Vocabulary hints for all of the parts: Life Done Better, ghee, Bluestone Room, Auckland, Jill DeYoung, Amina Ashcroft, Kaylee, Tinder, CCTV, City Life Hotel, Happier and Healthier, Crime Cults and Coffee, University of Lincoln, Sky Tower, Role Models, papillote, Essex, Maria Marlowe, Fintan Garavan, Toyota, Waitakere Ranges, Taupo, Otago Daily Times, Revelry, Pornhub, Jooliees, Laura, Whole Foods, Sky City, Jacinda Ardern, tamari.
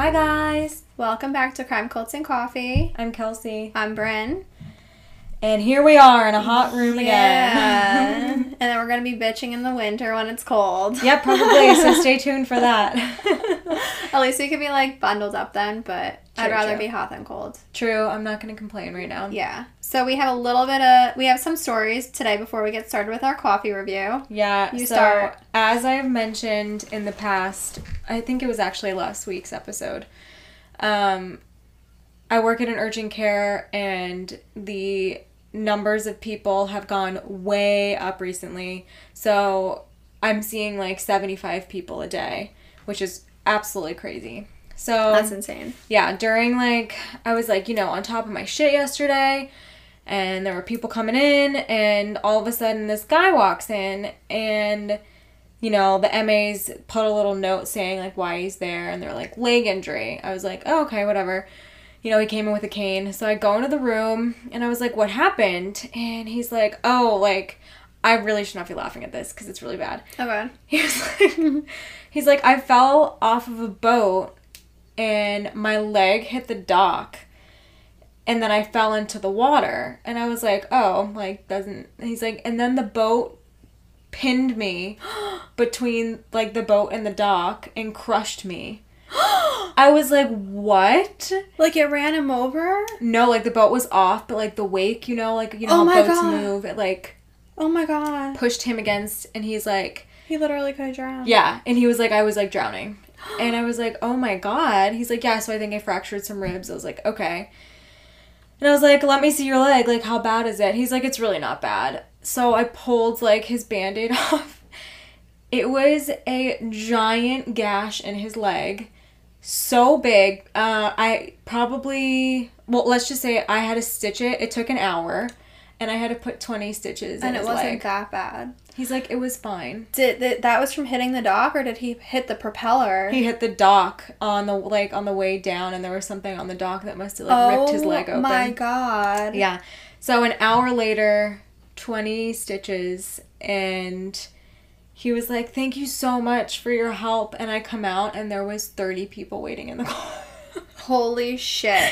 Hi guys! Welcome back to Crime Cults and Coffee. I'm Kelsey. I'm Bryn. And here we are in a hot room again. And then we're going to be bitching in the winter when it's cold. Yep, probably, so stay tuned for that. At least we could be like bundled up then, but true, I'd rather be hot than cold. True, I'm not going to complain right now. Yeah. So we have a little bit of, we have some stories today before we get started with our coffee review. Yeah. You start. As I have mentioned in the past, I think it was actually last week's episode, I work in an urgent care and the numbers of people have gone way up recently. So I'm seeing like 75 people a day, which is absolutely crazy. So that's insane. Yeah. During like, I was like, you know, on top of my shit yesterday and there were people coming in and all of a sudden this guy walks in and, you know, the MAs put a little note saying like why he's there and they're like leg injury. I was like, oh, okay, whatever. You know, he came in with a cane. So I go into the room, and I was like, what happened? And he's like, oh, like, I really should not be laughing at this because it's really bad. Oh, God. He was like, he's like, I fell off of a boat, and my leg hit the dock, and then I fell into the water. And I was like, oh, like, doesn't... He's like, and then the boat pinned me between, like, the boat and the dock and crushed me. I was like, what? Like, it ran him over? No, like, the boat was off, but, like, the wake, you know how boats move. It, like... Oh, my God. Pushed him against, and he's like... He literally could have drowned. Yeah, and he was like, I was, like, drowning. And I was like, oh, my God. He's like, yeah, so I think I fractured some ribs. I was like, okay. And I was like, let me see your leg. Like, how bad is it? He's like, it's really not bad. So I pulled, like, his Band-Aid off. It was a giant gash in his leg. So big. I probably, well, let's just say I had to stitch it. It took an hour, and I had to put 20 stitches in his leg. And it wasn't that bad. He's like, it was fine. That was from hitting the dock, or did he hit the propeller? He hit the dock on the, like, on the way down, and there was something on the dock that must have, like, ripped his leg open. Oh, my God. Yeah. So an hour later, 20 stitches, and... He was like, thank you so much for your help. And I come out, and there was 30 people waiting in the car. Holy shit.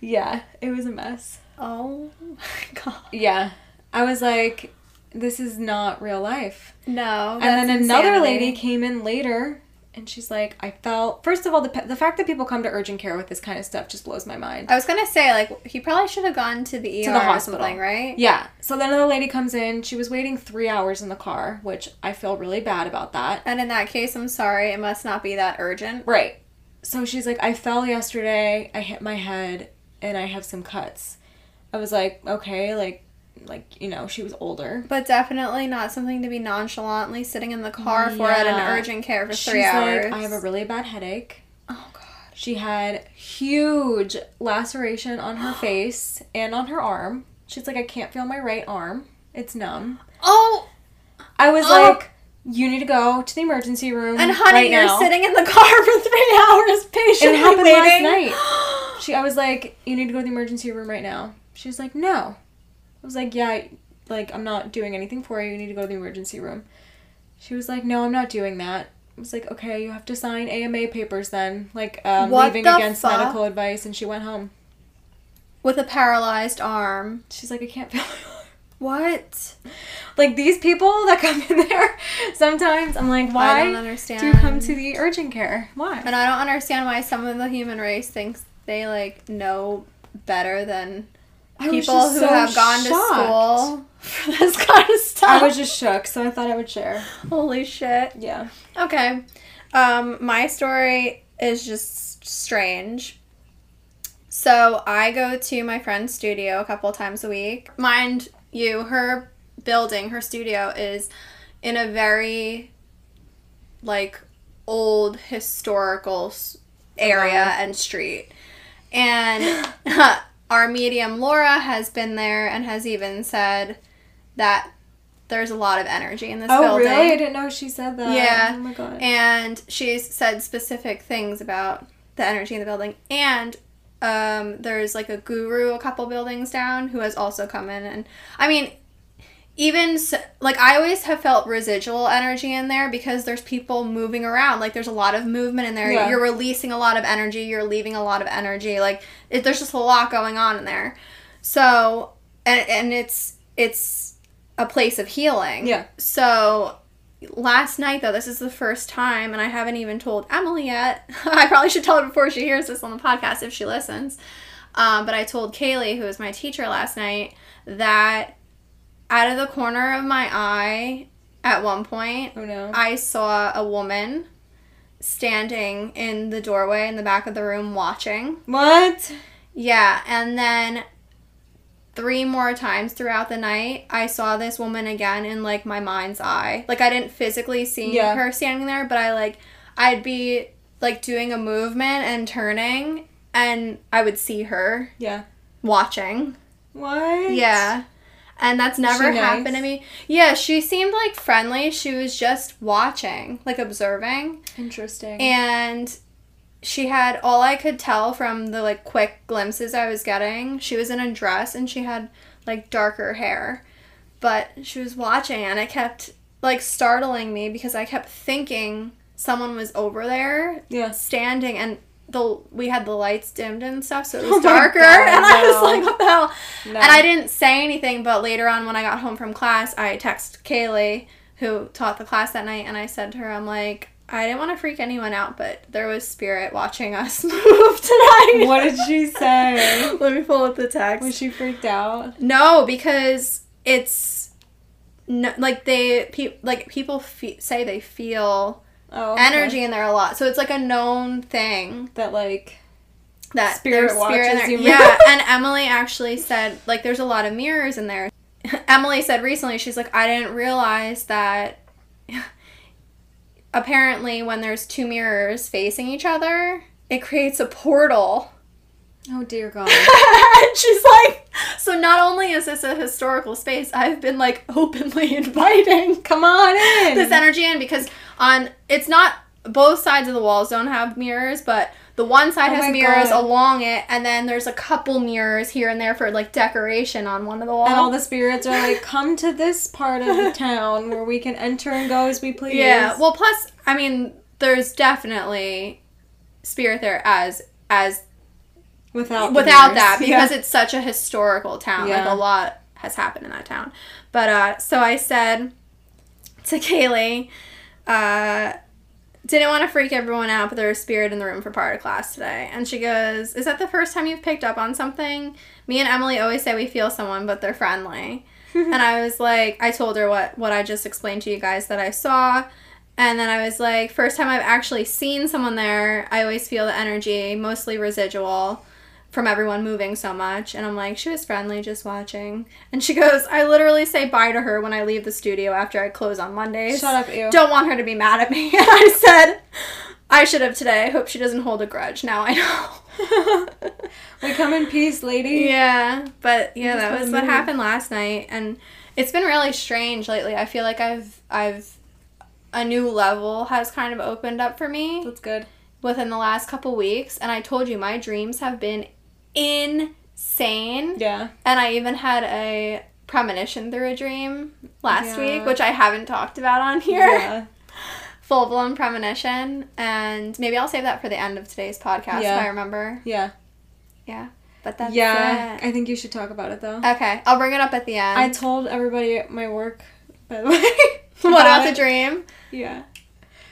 Yeah, it was a mess. Oh, my God. Yeah. I was like, this is not real life. No, and then another lady came in later, and she's like, I felt... First of all, the fact that people come to urgent care with this kind of stuff just blows my mind. I was going to say, like, he probably should have gone to the ER or something, right? Yeah. So then another lady comes in. She was waiting 3 hours in the car, which I feel really bad about that. And in that case, I'm sorry, it must not be that urgent. Right. So she's like, I fell yesterday, I hit my head, and I have some cuts. I was like, okay, like, you know, she was older. But definitely not something to be nonchalantly sitting in the car for at an urgent care for 3 hours. She's like, I have a really bad headache. Oh, God. She had huge laceration on her face and on her arm. She's like, I can't feel my right arm. It's numb. Oh! I was like, you need to go to the emergency room right now. And honey, you're sitting in the car for 3 hours patiently waiting. It happened last night. I was like, you need to go to the emergency room right now. She's like, no. I was like, yeah, like, I'm not doing anything for you. You need to go to the emergency room. She was like, no, I'm not doing that. I was like, okay, you have to sign AMA papers then. Like, leaving against medical advice. And she went home. With a paralyzed arm. She's like, I can't feel my arm. What? Like, these people that come in there, sometimes I'm like, why do you come to the urgent care? Why? And I don't understand why some of the human race thinks they, like, know better than... People who have gone to school for this kind of stuff. I was just shook, so I thought I would share. Holy shit. Yeah. Okay. My story is just strange. So I go to my friend's studio a couple times a week. Mind you, her building, her studio is in a very, like, old historical area and street. And... Our medium, Laura, has been there and has even said that there's a lot of energy in this building. Oh, really? I didn't know she said that. Yeah. Oh, my God. And she's said specific things about the energy in the building. And there's, like, a guru a couple buildings down who has also come in. And, I mean, even so, like, I always have felt residual energy in there because there's people moving around. Like, there's a lot of movement in there. Yeah. You're releasing a lot of energy. You're leaving a lot of energy. Like, there's just a lot going on in there. So, and it's a place of healing. Yeah. So, last night, though, this is the first time, and I haven't even told Emily yet. I probably should tell her before she hears this on the podcast if she listens. But I told Kaylee, who was my teacher last night, that out of the corner of my eye, at one point, oh, no. I saw a woman standing in the doorway in the back of the room watching. What? Yeah, and then 3 more times throughout the night, I saw this woman again in, like, my mind's eye. Like, I didn't physically see yeah. her standing there, but I'd be, like, doing a movement and turning, and I would see her. Yeah. Watching. What? Yeah. And that's never happened to me. Yeah, she seemed, like, friendly. She was just watching, like, observing. Interesting. And she had, all I could tell from the, like, quick glimpses I was getting, she was in a dress and she had, like, darker hair. But she was watching, and it kept, like, startling me because I kept thinking someone was over there. Yeah. Standing, and we had the lights dimmed and stuff, so it was darker, and I was like, what the hell? No. And I didn't say anything, but later on when I got home from class, I texted Kaylee, who taught the class that night, and I said to her, I'm like, I didn't want to freak anyone out, but there was spirit watching us move tonight. What did she say? Let me pull up the text. Was she freaked out? No, because it's, no, like, people say they feel... Oh, okay. Energy in there a lot, so it's like a known thing that that spirit watches in there. You. Yeah, and Emily actually said, like, there's a lot of mirrors in there. Emily said recently, she's like, I didn't realize that. Apparently, when there's 2 mirrors facing each other, it creates a portal. Oh, dear God. She's like, so not only is this a historical space, I've been, like, openly inviting. Come on in. This energy in, because it's not, both sides of the walls don't have mirrors, but the one side has mirrors along it, and then there's a couple mirrors here and there for, like, decoration on one of the walls. And all the spirits are like, come to this part of the town where we can enter and go as we please. Yeah, well, plus, I mean, there's definitely spirit there as Without that, because yeah. It's such a historical town. Yeah. Like, a lot has happened in that town. But, so I said to Kaylee, didn't want to freak everyone out, but there was spirit in the room for part of class today. And she goes, is that the first time you've picked up on something? Me and Emily always say we feel someone, but they're friendly. And I was like, I told her what I just explained to you guys that I saw. And then I was like, first time I've actually seen someone there, I always feel the energy, mostly residual, from everyone moving so much. And I'm like, she was friendly, just watching. And she goes, I literally say bye to her when I leave the studio after I close on Mondays. Shut up, ew. Don't want her to be mad at me. And I said, I should have today. Hope she doesn't hold a grudge. Now I know. We come in peace, lady. Yeah. But, yeah, that was what happened last night. And it's been really strange lately. I feel like a new level has kind of opened up for me. That's good. Within the last couple weeks. And I told you, my dreams have been insane. Yeah. And I even had a premonition through a dream last week, which I haven't talked about on here. Yeah. Full-blown premonition. And maybe I'll save that for the end of today's podcast if I remember. Yeah. Yeah. But that's it. I think you should talk about it, though. Okay. I'll bring it up at the end. I told everybody at my work, by the way. About the dream? Yeah.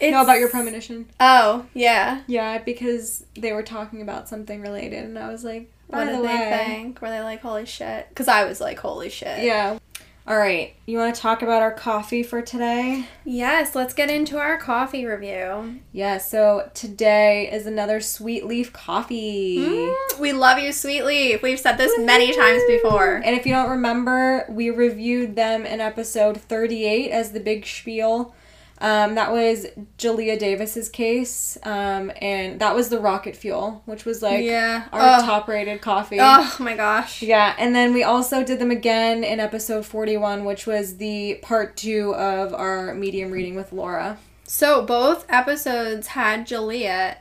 About your premonition. Oh, yeah. Yeah, because they were talking about something related, and I was like, what did they think? Were they like, holy shit? Because I was like, holy shit. Yeah. All right. You want to talk about our coffee for today? Yes, let's get into our coffee review. Yeah, so today is another Sweet Leaf coffee. We love you, Sweet Leaf. We've said this many times before. And if you don't remember, we reviewed them in episode 38 as the big spiel. That was Jalea Davis's case, and that was the Rocket Fuel, which was, like, our top-rated coffee. Oh, my gosh. Yeah, and then we also did them again in episode 41, which was the part 2 of our medium reading with Laura. So, both episodes had Jalea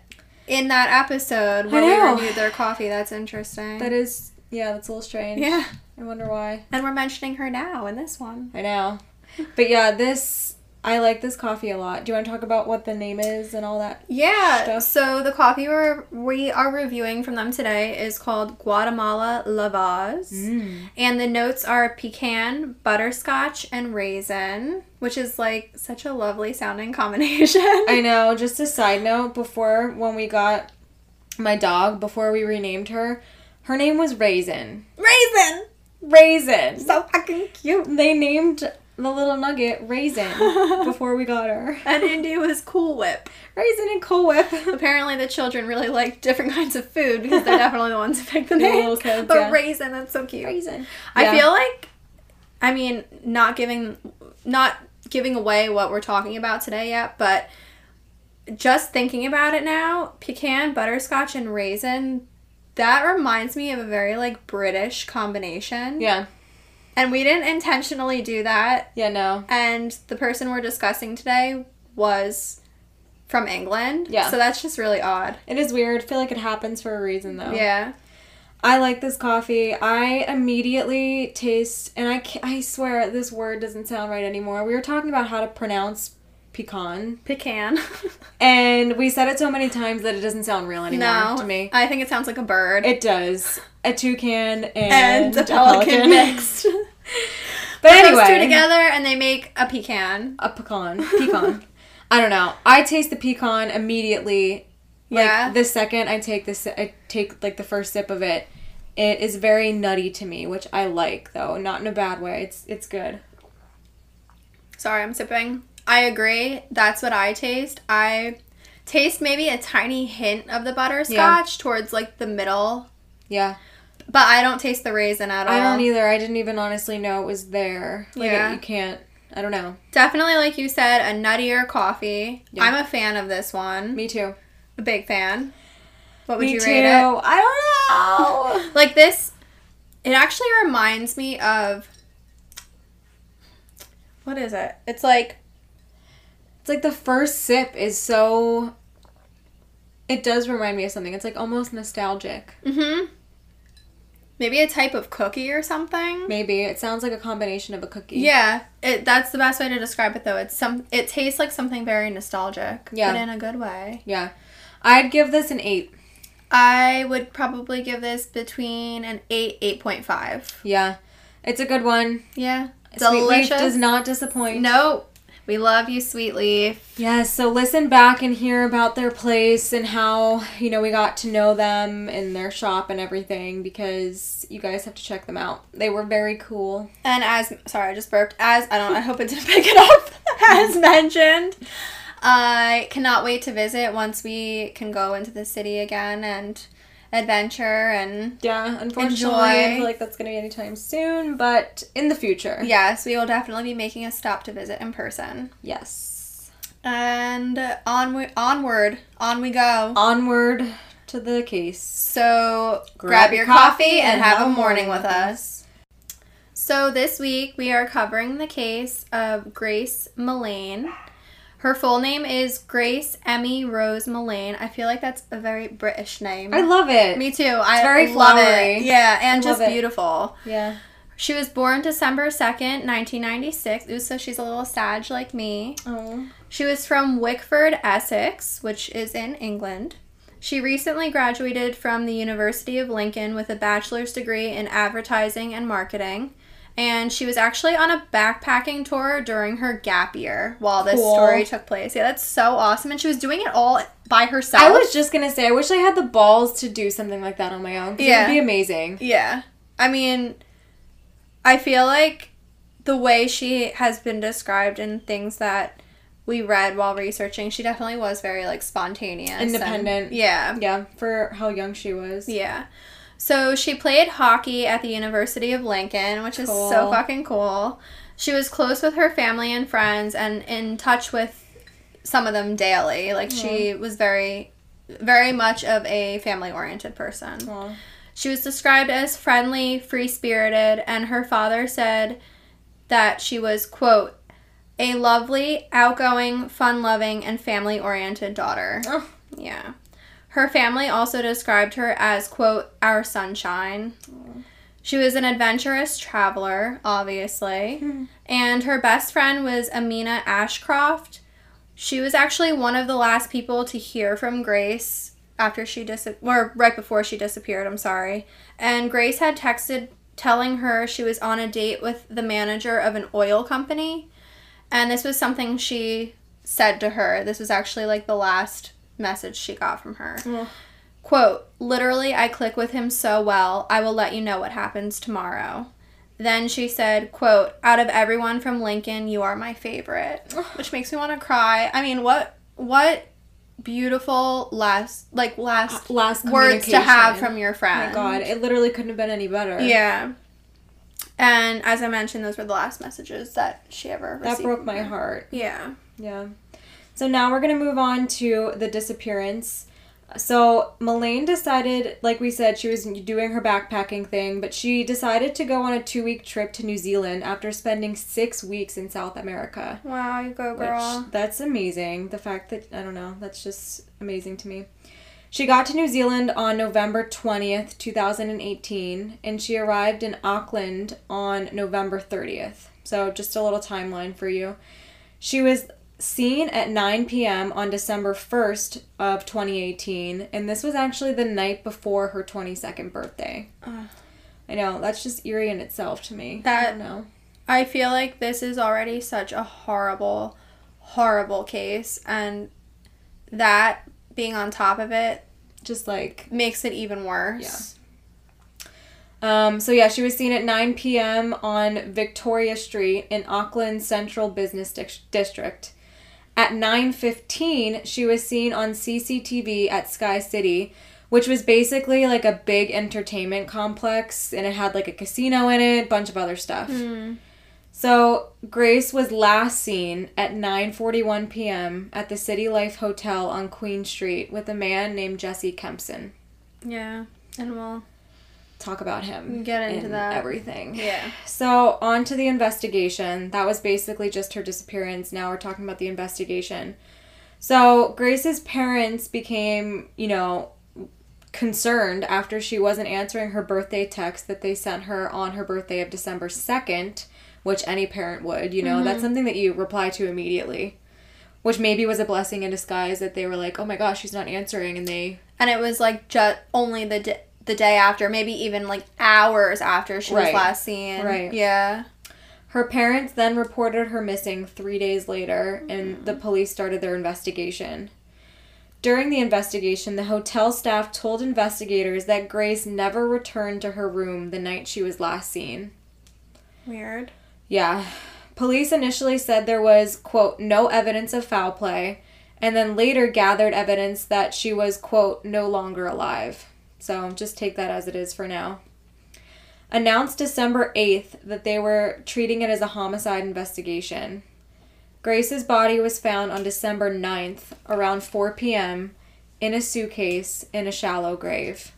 in that episode where we reviewed their coffee. That's interesting. That's a little strange. Yeah. I wonder why. And we're mentioning her now in this one. I know. But yeah, this... I like this coffee a lot. Do you want to talk about what the name is and all that? Yeah. Stuff? So the coffee we are reviewing from them today is called Guatemala Lavaz. Mm. And the notes are pecan, butterscotch, and raisin, which is like such a lovely sounding combination. I know. Just a side note, before when we got my dog, before we renamed her, her name was Raisin. Raisin! Raisin. So fucking cute. They named... the little nugget, Raisin, before we got her. And Indy was Cool Whip. Raisin and Cool Whip. Apparently the children really like different kinds of food because they're definitely the ones who pick the name. But yeah. Raisin, that's so cute. Raisin. Yeah. I feel like, I mean, not giving away what we're talking about today yet, but just thinking about it now, pecan, butterscotch, and raisin, that reminds me of a very, like, British combination. Yeah. And we didn't intentionally do that. Yeah, no. And the person we're discussing today was from England. Yeah. So that's just really odd. It is weird. I feel like it happens for a reason, though. Yeah. I like this coffee. I immediately taste... And I swear this word doesn't sound right anymore. We were talking about how to pronounce pecan. Pecan. And we said it so many times that it doesn't sound real anymore to me. I think it sounds like a bird. It does. A toucan and a pelican mixed. But anyway. Those two together and they make a pecan. A pecan. Pecan. I don't know. I taste the pecan immediately. Like, yeah. The second I take the first sip of it, it is very nutty to me, which I like, though. Not in a bad way. It's good. Sorry, I'm sipping. I agree. That's what I taste. I taste maybe a tiny hint of the butterscotch towards, like, the middle. Yeah. But I don't taste the raisin at all. I don't either. I didn't even honestly know it was there. Like, you can't... I don't know. Definitely, like you said, a nuttier coffee. Yeah. I'm a fan of this one. Me too. A big fan. What would you rate it? I don't know! Like, this... It actually reminds me of... What is it? It's like... It's like the first sip is so... It does remind me of something. It's like almost nostalgic. Mm-hmm. Maybe a type of cookie or something. Maybe. It sounds like a combination of a cookie. Yeah. That's the best way to describe it, though. It tastes like something very nostalgic. Yeah. But in a good way. Yeah. I'd give this an 8. I would probably give this between an 8.5. Yeah. It's a good one. Yeah. Delicious. Sweet Leaf does not disappoint. Nope. We love you, Sweet Leaf. Yes, so listen back and hear about their place and how, you know, we got to know them and their shop and everything, because you guys have to check them out. They were very cool. And sorry, I just burped. I hope it didn't pick it up. As mentioned, I cannot wait to visit once we can go into the city again and adventure and unfortunately, I feel like that's going to be anytime soon, but in the future. Yes, we will definitely be making a stop to visit in person. Yes. And onward we go. Onward to the case. So grab your coffee and have a morning with us. So this week we are covering the case of Grace Millane. Her full name is Grace Emmy Rose Millane. I feel like that's a very British name. I love it. Me too. It's very flowery. Yeah, and just beautiful. Yeah. She was born December 2nd, 1996. Ooh, so she's a little stag like me. Oh. She was from Wickford, Essex, which is in England. She recently graduated from the University of Lincoln with a bachelor's degree in advertising and marketing. And she was actually on a backpacking tour during her gap year while this story took place. Yeah, that's so awesome. And she was doing it all by herself. I was just going to say, I wish I had the balls to do something like that on my own. It would be amazing. Yeah. I mean, I feel like the way she has been described in things that we read while researching, she definitely was very, like, spontaneous. Independent. Yeah, for how young she was. Yeah. So she played hockey at the University of Lincoln, which is so fucking cool. She was close with her family and friends and in touch with some of them daily. Like, she was very, very much of a family-oriented person. Aww. She was described as friendly, free-spirited, and her father said that she was, quote, a lovely, outgoing, fun-loving, and family-oriented daughter. Oh. Yeah. Her family also described her as, quote, our sunshine. She was an adventurous traveler, obviously, and her best friend was Amina Ashcroft. She was actually one of the last people to hear from Grace after she right before she disappeared, I'm sorry. And Grace had texted telling her she was on a date with the manager of an oil company, and this was something she said to her. This was actually like the last message she got from her. Ugh. Quote, literally, I click with him so well, I will let you know what happens tomorrow. Then she said, quote, out of everyone from Lincoln, you are my favorite. Which makes me want to cry. I mean, what beautiful last words to have from your friend. Oh my God, it literally couldn't have been any better. Yeah. And as I mentioned, those were the last messages that she ever received. That broke my heart. Yeah. Yeah. So now we're going to move on to the disappearance. So, Millane decided, like we said, she was doing her backpacking thing, but she decided to go on a 2-week trip to New Zealand after spending 6 weeks in South America. Wow, you go, girl. Which, that's amazing. The fact that, I don't know, that's just amazing to me. She got to New Zealand on November 20th, 2018, and she arrived in Auckland on November 30th. So, just a little timeline for you. She was seen at 9 p.m. on December 1st of 2018, and this was actually the night before her 22nd birthday. I know, that's just eerie in itself to me. I don't know. I feel like this is already such a horrible, horrible case, and that being on top of it just like makes it even worse. Yeah. So yeah, she was seen at 9 p.m. on Victoria Street in Auckland's Central Business District. At 9:15, she was seen on CCTV at Sky City, which was basically like a big entertainment complex, and it had like a casino in it, a bunch of other stuff. Mm. So Grace was last seen at 9:41 p.m. at the City Life Hotel on Queen Street with a man named Jesse Kempson. Yeah, and we'll talk about him. Get into that. Everything. Yeah. So, on to the investigation. That was basically just her disappearance. Now we're talking about the investigation. So, Grace's parents became, you know, concerned after she wasn't answering her birthday text that they sent her on her birthday of December 2nd, which any parent would, you know. Mm-hmm. That's something that you reply to immediately, which maybe was a blessing in disguise that they were like, oh my gosh, she's not answering, and they... And it was, like, only the day after, maybe even, like, hours after she was last seen. Right. Yeah. Her parents then reported her missing 3 days later, and the police started their investigation. During the investigation, the hotel staff told investigators that Grace never returned to her room the night she was last seen. Weird. Yeah. Police initially said there was, quote, no evidence of foul play, and then later gathered evidence that she was, quote, no longer alive. So just take that as it is for now. Announced December 8th that they were treating it as a homicide investigation. Grace's body was found on December 9th around 4 p.m. in a suitcase in a shallow grave.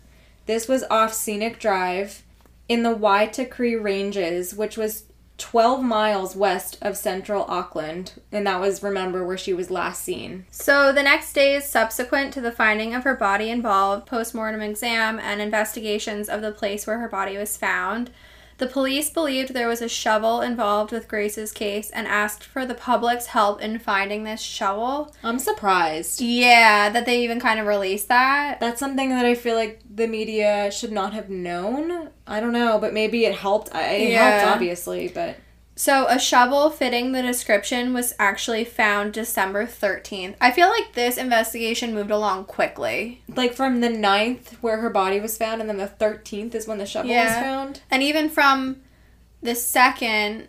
This was off Scenic Drive in the Waitakere Ranges, which was 12 miles west of central Auckland, and that was, remember, where she was last seen. So the next days subsequent to the finding of her body involved post-mortem exam and investigations of the place where her body was found. The police believed there was a shovel involved with Grace's case and asked for the public's help in finding this shovel. I'm surprised. Yeah, that they even kind of released that. That's something that I feel like the media should not have known. I don't know, but maybe it helped. It helped, obviously, but... So, a shovel fitting the description was actually found December 13th. I feel like this investigation moved along quickly. Like, from the 9th, where her body was found, and then the 13th is when the shovel was found? And even from the 2nd,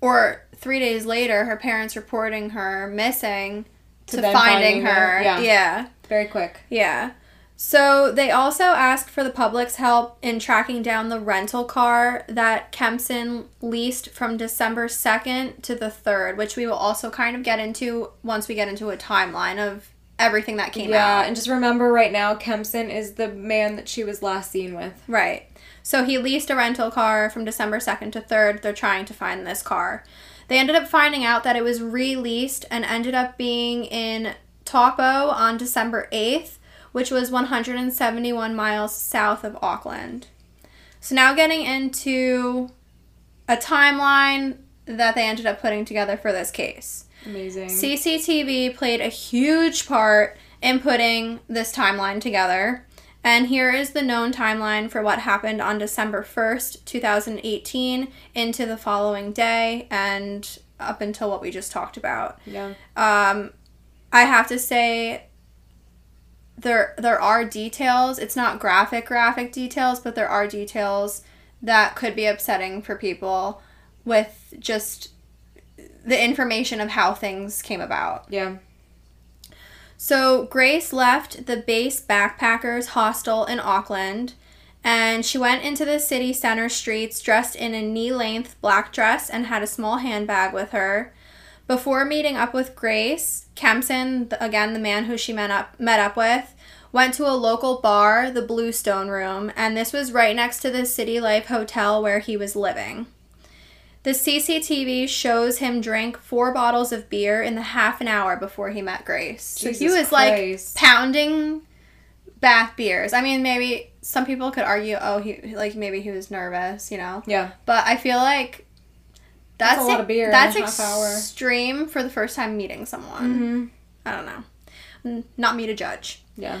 or 3 days later, her parents reporting her missing to finding her. Yeah. Very quick. Yeah. So, they also asked for the public's help in tracking down the rental car that Kempson leased from December 2nd to the 3rd, which we will also kind of get into once we get into a timeline of everything that came out. Yeah, and just remember right now, Kempson is the man that she was last seen with. Right. So, he leased a rental car from December 2nd to 3rd. They're trying to find this car. They ended up finding out that it was re-leased and ended up being in Taupo on December 8th. Which was 171 miles south of Auckland. So now getting into a timeline that they ended up putting together for this case. Amazing. CCTV played a huge part in putting this timeline together. And here is the known timeline for what happened on December 1st, 2018, into the following day and up until what we just talked about. Yeah. I have to say there are details. It's not graphic details, but there are details that could be upsetting for people with just the information of how things came about. Yeah. So Grace left the base backpackers hostel in Auckland, and she went into the city center streets dressed in a knee-length black dress and had a small handbag with her. Before meeting up with Grace, Kempson, again the man who she met up with, went to a local bar, the Bluestone Room, and this was right next to the City Life Hotel where he was living. The CCTV shows him drink 4 bottles of beer in the half an hour before he met Grace. Jesus so he was Christ. Like pounding bath beers. I mean, maybe some people could argue, oh, he like maybe he was nervous, you know? Yeah. But I feel like that's a lot of beer. That's in a half extreme hour. For the first time meeting someone. Mm-hmm. I don't know. Not me to judge. Yeah.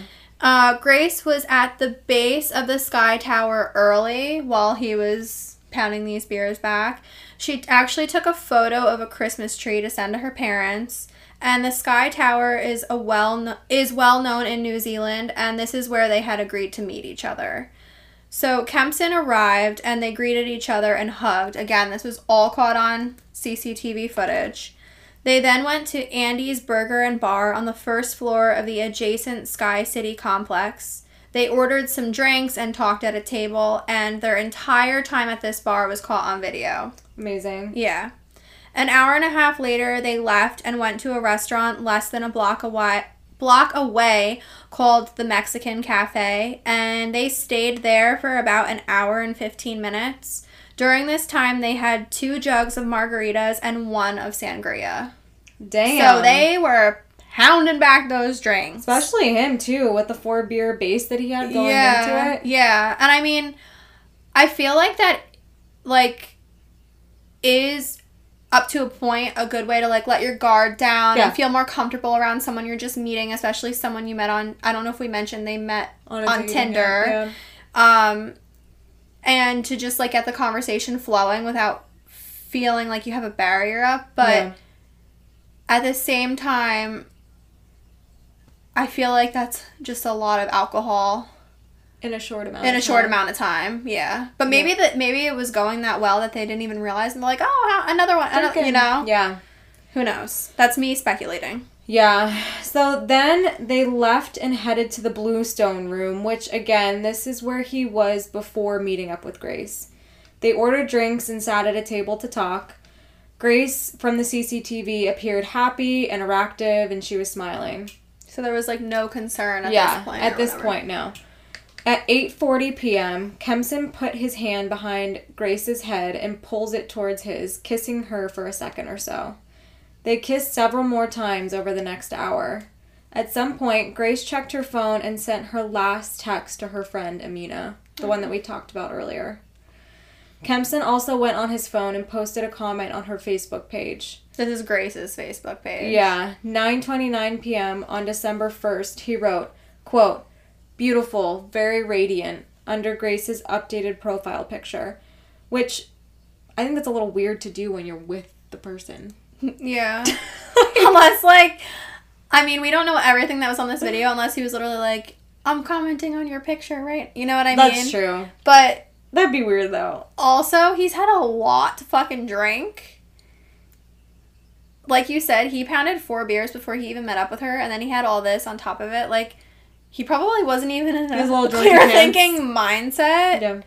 Grace was at the base of the Sky Tower early while he was pounding these beers back. She actually took a photo of a Christmas tree to send to her parents, and the Sky Tower is well known in New Zealand, and this is where they had agreed to meet each other. So Kempson arrived, and they greeted each other and hugged. Again, this was all caught on CCTV footage. They then went to Andy's Burger and Bar on the first floor of the adjacent Sky City complex. They ordered some drinks and talked at a table, and their entire time at this bar was caught on video. Amazing. Yeah. An hour and a half later, they left and went to a restaurant less than a block away called the Mexican Cafe, and they stayed there for about an hour and 15 minutes. During this time, they had 2 jugs of margaritas and 1 of sangria. Damn. So they were hounding back those drinks. Especially him, too, with the 4 beer base that he had going into it. Yeah, and I mean, I feel like that, like, is up to a point a good way to, like, let your guard down and feel more comfortable around someone you're just meeting, especially someone you met on, I don't know if we mentioned, they met on Tinder. Yeah. And to just, like, get the conversation flowing without feeling like you have a barrier up, but at the same time, I feel like that's just a lot of alcohol in a short amount. In a short amount of time, yeah. But maybe maybe it was going that well that they didn't even realize, and they're like, oh, another one, you know? Yeah. Who knows? That's me speculating. Yeah. So then they left and headed to the Bluestone Room, which again, this is where he was before meeting up with Grace. They ordered drinks and sat at a table to talk. Grace from the CCTV appeared happy, interactive, and she was smiling. So there was, like, no concern at this point. Yeah, at this point, no. At 8:40 p.m., Kempson put his hand behind Grace's head and pulls it towards his, kissing her for a second or so. They kissed several more times over the next hour. At some point, Grace checked her phone and sent her last text to her friend, Amina, the one that we talked about earlier. Kempson also went on his phone and posted a comment on her Facebook page. This is Grace's Facebook page. Yeah. 9:29 p.m. on December 1st, he wrote, quote, beautiful, very radiant, under Grace's updated profile picture, which I think that's a little weird to do when you're with the person. Yeah. Unless, like, I mean, we don't know everything that was on this video unless he was literally like, I'm commenting on your picture, right? You know what I mean? That's true. But that'd be weird, though. Also, he's had a lot to fucking drink. Like you said, he pounded 4 beers before he even met up with her, and then he had all this on top of it. Like, he probably wasn't even in a clear thinking mindset. Yeah.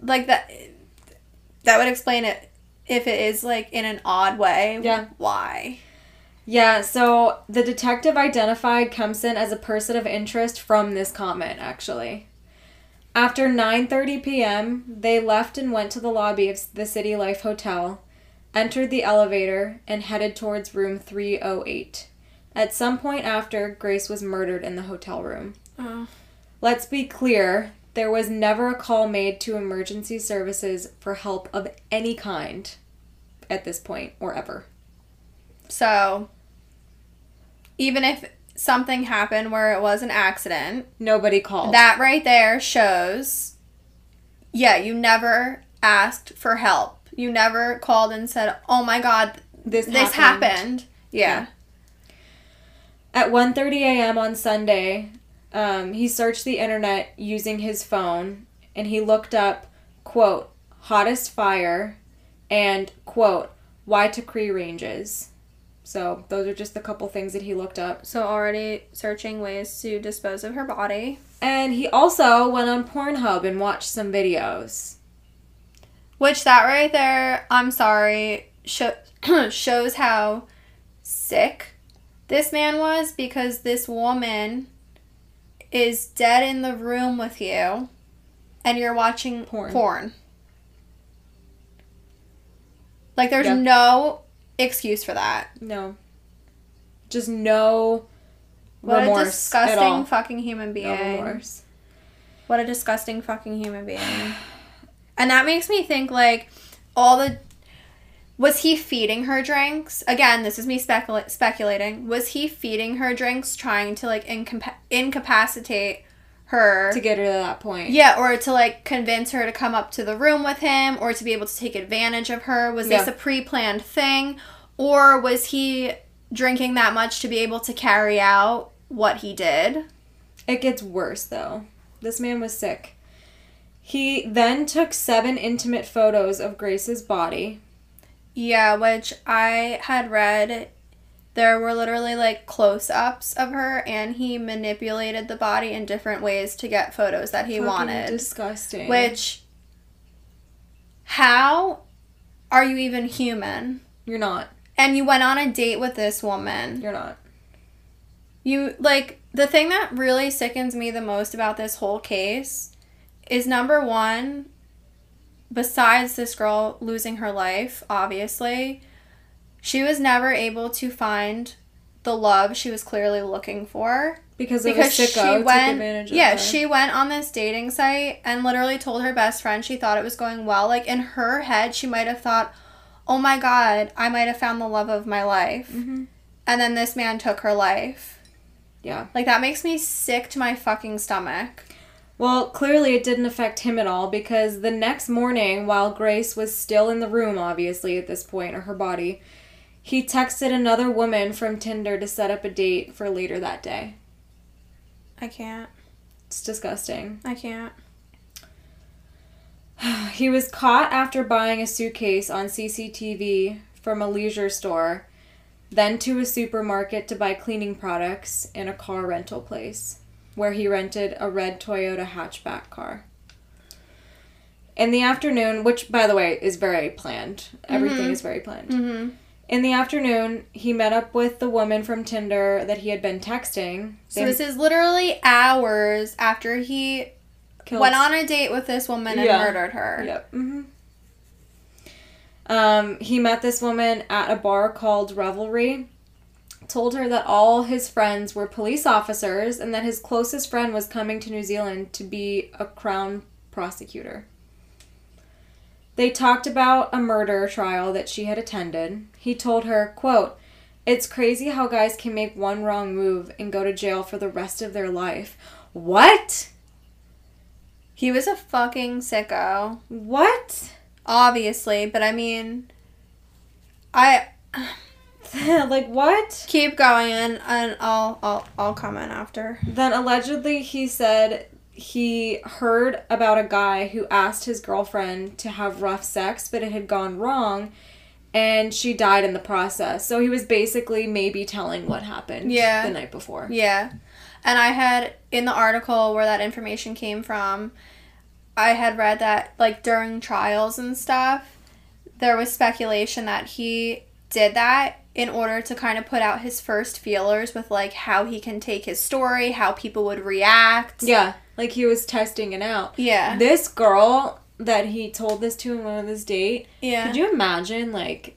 Like, that would explain it if it is, like, in an odd way. Yeah. Why? Yeah, so the detective identified Kempson as a person of interest from this comment, actually. After 9:30 p.m., they left and went to the lobby of the City Life Hotel, entered the elevator, and headed towards room 308. At some point after, Grace was murdered in the hotel room. Oh. Let's be clear, There was never a call made to emergency services for help of any kind at this point or ever. So, even if something happened where it was an accident, nobody called. That right there shows, yeah, you never asked for help. You never called and said, oh my God, this happened. Yeah. At 1:30 a.m. on Sunday, he searched the internet using his phone, and he looked up, quote, hottest fire, and, quote, Waitakere Ranges. So those are just the couple things that he looked up. So already searching ways to dispose of her body. And he also went on Pornhub and watched some videos. Which that right there, I'm sorry, shows how sick this man was, because this woman is dead in the room with you, and you're watching porn. Like, there's no excuse for that. No. Just no remorse. What a disgusting fucking human being. No remorse. What a disgusting fucking human being. And that makes me think, like, was he feeding her drinks? Again, this is me speculating. Was he feeding her drinks, trying to, like, incapacitate her? To get her to that point. Yeah, or to, like, convince her to come up to the room with him, or to be able to take advantage of her. Was this a pre-planned thing? Or was he drinking that much to be able to carry out what he did? It gets worse, though. This man was sick. He then took 7 intimate photos of Grace's body. Yeah, which I had read there were literally, like, close-ups of her, and he manipulated the body in different ways to get photos that he wanted. Disgusting. Which, how are you even human? You're not. And you went on a date with this woman. You're not. You, like, the thing that really sickens me the most about this whole case is, number one, besides this girl losing her life, obviously, she was never able to find the love she was clearly looking for. Because of a sicko took advantage of her. She went on this dating site and literally told her best friend she thought it was going well. Like, in her head, she might have thought, oh my God, I might have found the love of my life. Mm-hmm. And then this man took her life. Yeah. Like, that makes me sick to my fucking stomach. Well, clearly it didn't affect him at all, because the next morning, while Grace was still in the room, obviously, at this point, or her body, he texted another woman from Tinder to set up a date for later that day. I can't. It's disgusting. I can't. He was caught after buying a suitcase on CCTV from a leisure store, then to a supermarket to buy cleaning products and a car rental place, where he rented a red Toyota hatchback car. In the afternoon, which, by the way, is very planned. Everything is very planned. Mm-hmm. In the afternoon, he met up with the woman from Tinder that he had been texting. So this is literally hours after he went on a date with this woman and murdered her. Yep. Mm-hmm. He met this woman at a bar called Revelry, told her that all his friends were police officers and that his closest friend was coming to New Zealand to be a crown prosecutor. They talked about a murder trial that she had attended. He told her, quote, it's crazy how guys can make one wrong move and go to jail for the rest of their life. What? He was a fucking sicko. What? Obviously, but I mean, like, what? Keep going, and I'll comment after. Then, allegedly, he said he heard about a guy who asked his girlfriend to have rough sex, but it had gone wrong, and she died in the process. So he was basically maybe telling what happened the night before. Yeah. And I had, in the article where that information came from, I had read that, like, during trials and stuff, there was speculation that he did that in order to kind of put out his first feelers with, like, how he can take his story, how people would react. Yeah, like, he was testing it out. Yeah. This girl that he told this to on this date, could you imagine, like,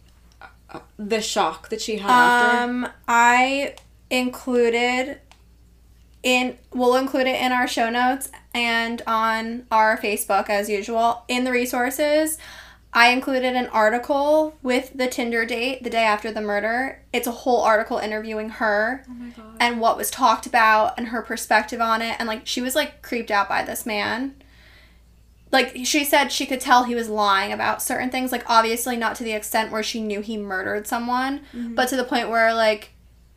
the shock that she had after? I included We'll include it in our show notes and on our Facebook as usual. In the resources, I included an article with the Tinder date the day after the murder. It's a whole article interviewing her and what was talked about and her perspective on it. And, like, she was, like, creeped out by this man. Like, she said she could tell he was lying about certain things. Like, obviously not to the extent where she knew he murdered someone, but to the point where, like,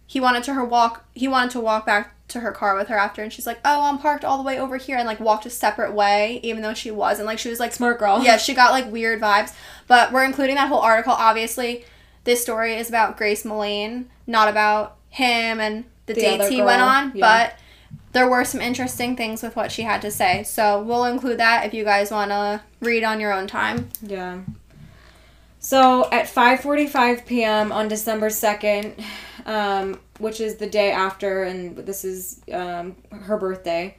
he wanted to walk back to her car with her after, and she's like, oh, I'm parked all the way over here, and, like, walked a separate way, even though she wasn't. Like, she was, like, smart girl. Yeah, she got, like, weird vibes. But we're including that whole article. Obviously, this story is about Grace Millane, not about him and the dates he went on, but there were some interesting things with what she had to say. So we'll include that if you guys want to read on your own time. Yeah. So at 5:45 p.m. on December 2nd, which is the day after, and this is her birthday,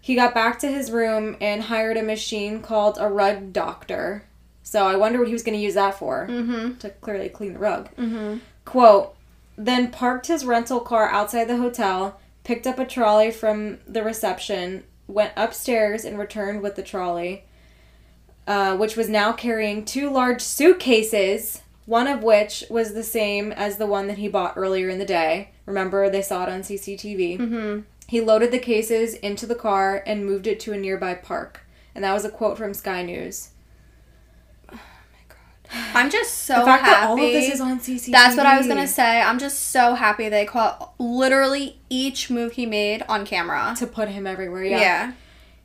he got back to his room and hired a machine called a rug doctor. So I wonder what he was going to use that for, to clearly clean the rug. Quote, then parked his rental car outside the hotel, picked up a trolley from the reception, went upstairs and returned with the trolley, which was now carrying two large suitcases, one of which was the same as the one that he bought earlier in the day. Remember, they saw it on CCTV. He loaded the cases into the car and moved it to a nearby park. And that was a quote from Sky News. Oh, my God. I'm just so happy. The fact that all of this is on CCTV. That's what I was going to say. I'm just so happy they caught literally each move he made on camera. To put him everywhere, yeah.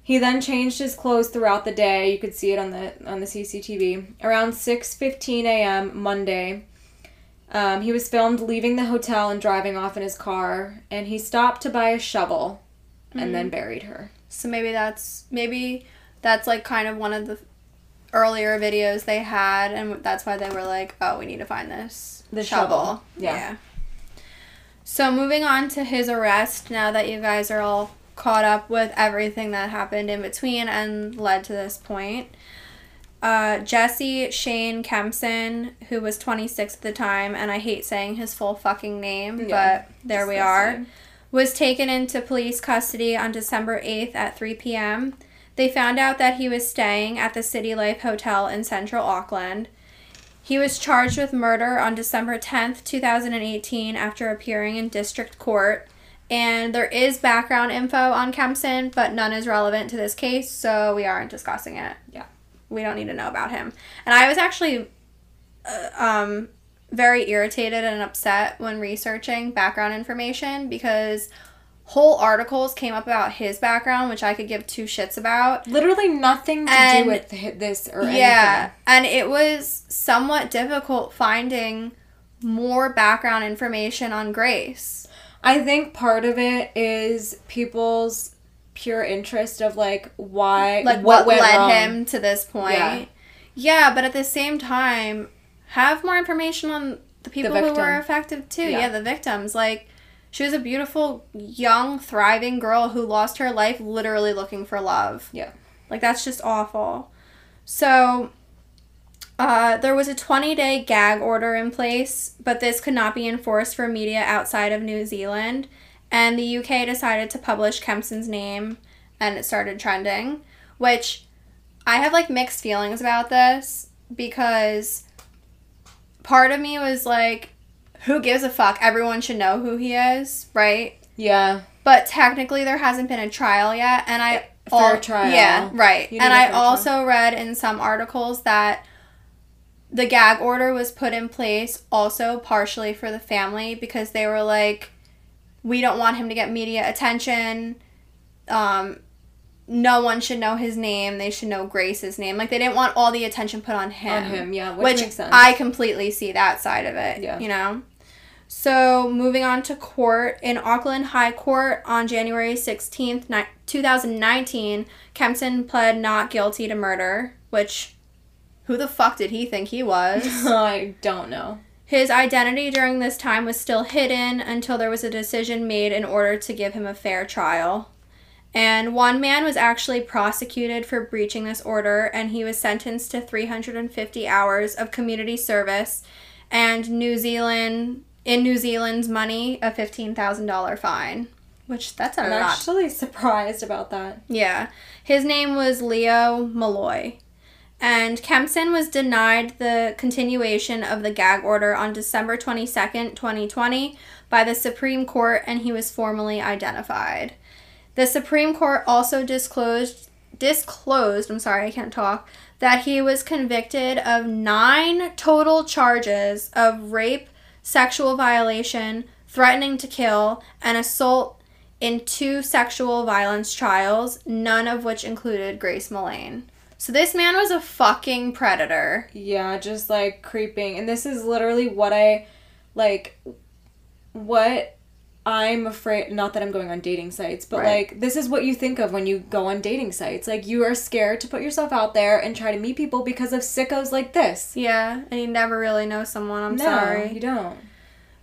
He then changed his clothes throughout the day. You could see it on the CCTV. Around 6:15 a.m. Monday, he was filmed leaving the hotel and driving off in his car. And he stopped to buy a shovel, and then buried her. So maybe that's like kind of one of the earlier videos they had, and that's why they were like, "Oh, we need to find this shovel." Yeah. So moving on to his arrest. Now that you guys are all caught up with everything that happened in between and led to this point. Jesse Shane Kempson, who was 26 at the time, and I hate saying his full fucking name, but there we are, was taken into police custody on December 8th at 3 p.m. They found out that he was staying at the City Life Hotel in central Auckland. He was charged with murder on December 10th, 2018, after appearing in district court. And there is background info on Kempson, but none is relevant to this case, so we aren't discussing it. Yeah. We don't need to know about him. And I was actually very irritated and upset when researching background information because whole articles came up about his background, which I could give two shits about. Literally nothing to do with this or anything. Yeah, and it was somewhat difficult finding more background information on Grace. I think part of it is people's pure interest of, like, why, like, what led wrong. Him to this point. Yeah, but at the same time, have more information on the people who were affected, too. Yeah, the victims. Like, she was a beautiful, young, thriving girl who lost her life literally looking for love. Yeah. Like, that's just awful. So, there was a 20-day gag order in place, but this could not be enforced for media outside of New Zealand, and the UK decided to publish Kempson's name, and it started trending, which I have, like, mixed feelings about this, because part of me was like, who gives a fuck? Everyone should know who he is, right? Yeah. But technically there hasn't been a trial yet, and fair trial. Yeah, right. And I also read in some articles that the gag order was put in place also partially for the family because they were like, we don't want him to get media attention. No one should know his name. They should know Grace's name. Like, they didn't want all the attention put on him. On him, yeah, which makes sense. I completely see that side of it, you know? So, moving on to court. In Auckland High Court on January 16th, 2019, Kempson pled not guilty to murder, which... who the fuck did he think he was? I don't know. His identity during this time was still hidden until there was a decision made in order to give him a fair trial. And one man was actually prosecuted for breaching this order, and he was sentenced to 350 hours of community service and New Zealand's money, a $15,000 fine. Which, that's a lot. I'm actually surprised about that. Yeah. His name was Leo Malloy. And Kempson was denied the continuation of the gag order on December 22nd, 2020 by the Supreme Court, and he was formally identified. The Supreme Court also disclosed, I'm sorry, I can't talk, that he was convicted of 9 total charges of rape, sexual violation, threatening to kill, and assault in 2 sexual violence trials, none of which included Grace Millane. So this man was a fucking predator. Yeah, just, like, creeping. And this is literally what I, like, what I'm afraid, not that I'm going on dating sites, but, right. Like, this is what you think of when you go on dating sites. Like, you are scared to put yourself out there and try to meet people because of sickos like this. Yeah, and you never really know someone, I'm sorry. No, you don't.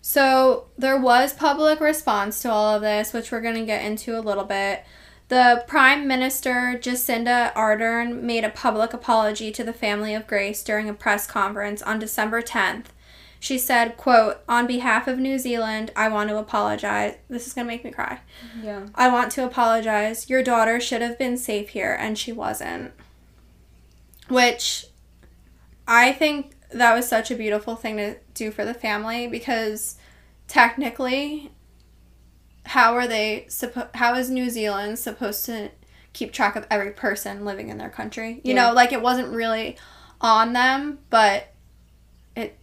So there was public response to all of this, which we're going to get into a little bit. The Prime Minister, Jacinda Ardern, made a public apology to the family of Grace during a press conference on December 10th. She said, quote, "On behalf of New Zealand, I want to apologize." This is going to make me cry. Yeah. "I want to apologize. Your daughter should have been safe here, and she wasn't." Which, I think that was such a beautiful thing to do for the family, because technically, how is New Zealand supposed to keep track of every person living in their country? You know, like, it wasn't really on them, but it,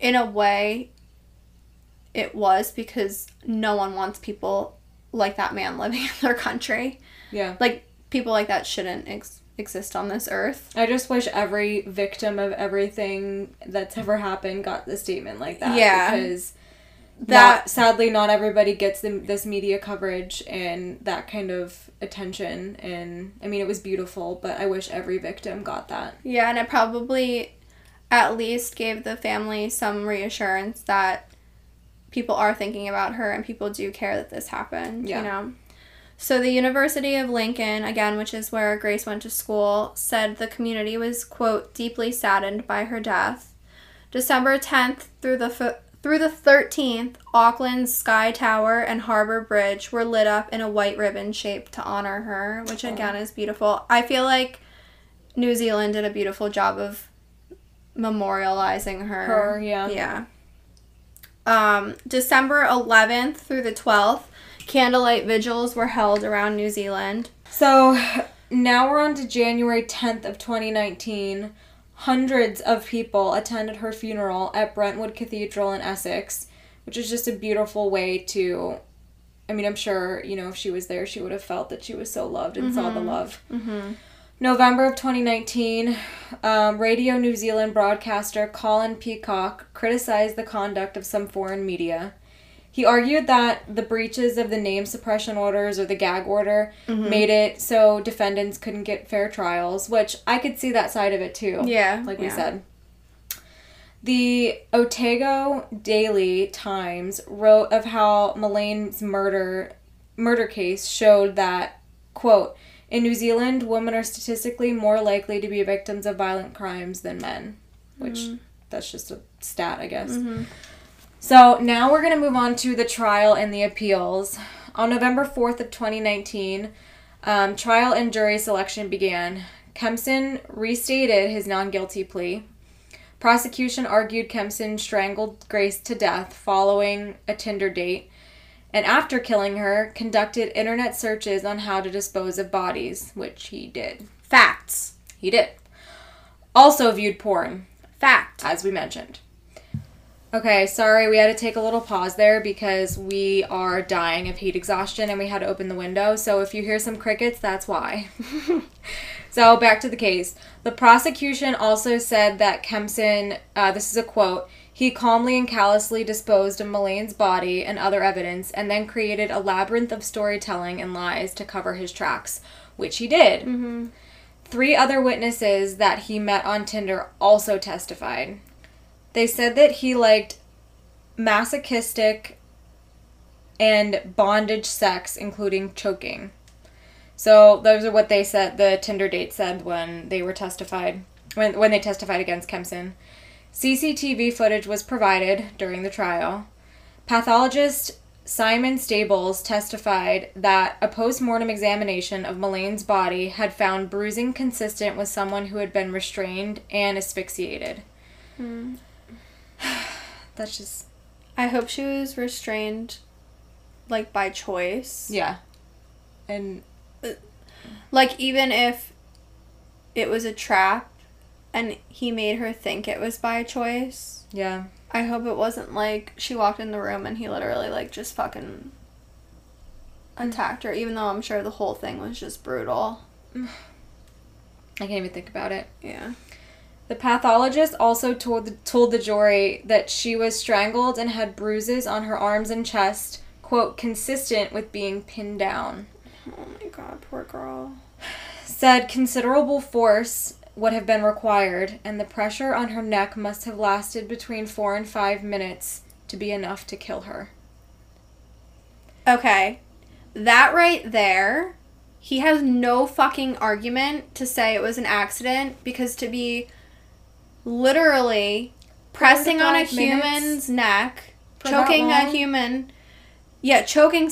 in a way, it was, because no one wants people like that man living in their country. Yeah. Like, people like that shouldn't exist on this earth. I just wish every victim of everything that's ever happened got a statement like that. Yeah. Because sadly, not everybody gets this media coverage and that kind of attention. And, I mean, it was beautiful, but I wish every victim got that. Yeah, and it probably at least gave the family some reassurance that people are thinking about her and people do care that this happened, yeah. You know? So the University of Lincoln, again, which is where Grace went to school, said the community was, quote, "deeply saddened by her death." December 10th through the 13th, Auckland's Sky Tower and Harbour Bridge were lit up in a white ribbon shape to honor her, which again is beautiful. I feel like New Zealand did a beautiful job of memorializing her. Her, yeah. Yeah. December 11th through the 12th, candlelight vigils were held around New Zealand. So now we're on to January 10th of 2019. Hundreds of people attended her funeral at Brentwood Cathedral in Essex, which is just a beautiful way to, I mean, I'm sure, you know, if she was there, she would have felt that she was so loved and saw the love. Mm-hmm. November of 2019, Radio New Zealand broadcaster Colin Peacock criticized the conduct of some foreign media. He argued that the breaches of the name suppression orders or the gag order made it so defendants couldn't get fair trials, which I could see that side of it too. Yeah. Like we said. The Otago Daily Times wrote of how Millane's murder case showed that, quote, "In New Zealand, women are statistically more likely to be victims of violent crimes than men." Which, that's just a stat, I guess. Mm-hmm. So now we're going to move on to the trial and the appeals. On November 4th of 2019, trial and jury selection began. Kempson restated his non-guilty plea. Prosecution argued Kempson strangled Grace to death following a Tinder date, and after killing her, conducted internet searches on how to dispose of bodies, which he did. Facts. He did. Also viewed porn. Fact. As we mentioned. Okay, sorry, we had to take a little pause there because we are dying of heat exhaustion and we had to open the window. So if you hear some crickets, that's why. So back to the case. The prosecution also said that Kempson, this is a quote, "he calmly and callously disposed of Millane's body and other evidence and then created a labyrinth of storytelling and lies to cover his tracks," which he did. Mm-hmm. 3 other witnesses that he met on Tinder also testified. They said that he liked masochistic and bondage sex, including choking. So those are what they said, the Tinder date said when they were testified, when they testified against Kempson. CCTV footage was provided during the trial. Pathologist Simon Stables testified that a post-mortem examination of Millane's body had found bruising consistent with someone who had been restrained and asphyxiated. Mm. That's just... I hope she was restrained, like, by choice. Yeah. And... like, even if it was a trap and he made her think it was by choice. Yeah. I hope it wasn't, like, she walked in the room and he literally, like, just fucking attacked her, even though I'm sure the whole thing was just brutal. I can't even think about it. Yeah. The pathologist also told the jury that she was strangled and had bruises on her arms and chest, quote, consistent with being pinned down. Oh, my God, poor girl. Said considerable force would have been required, and the pressure on her neck must have lasted between 4 and 5 minutes to be enough to kill her. Okay. That right there, he has no fucking argument to say it was an accident, because to be literally pressing on a human's neck, choking a human... yeah, choking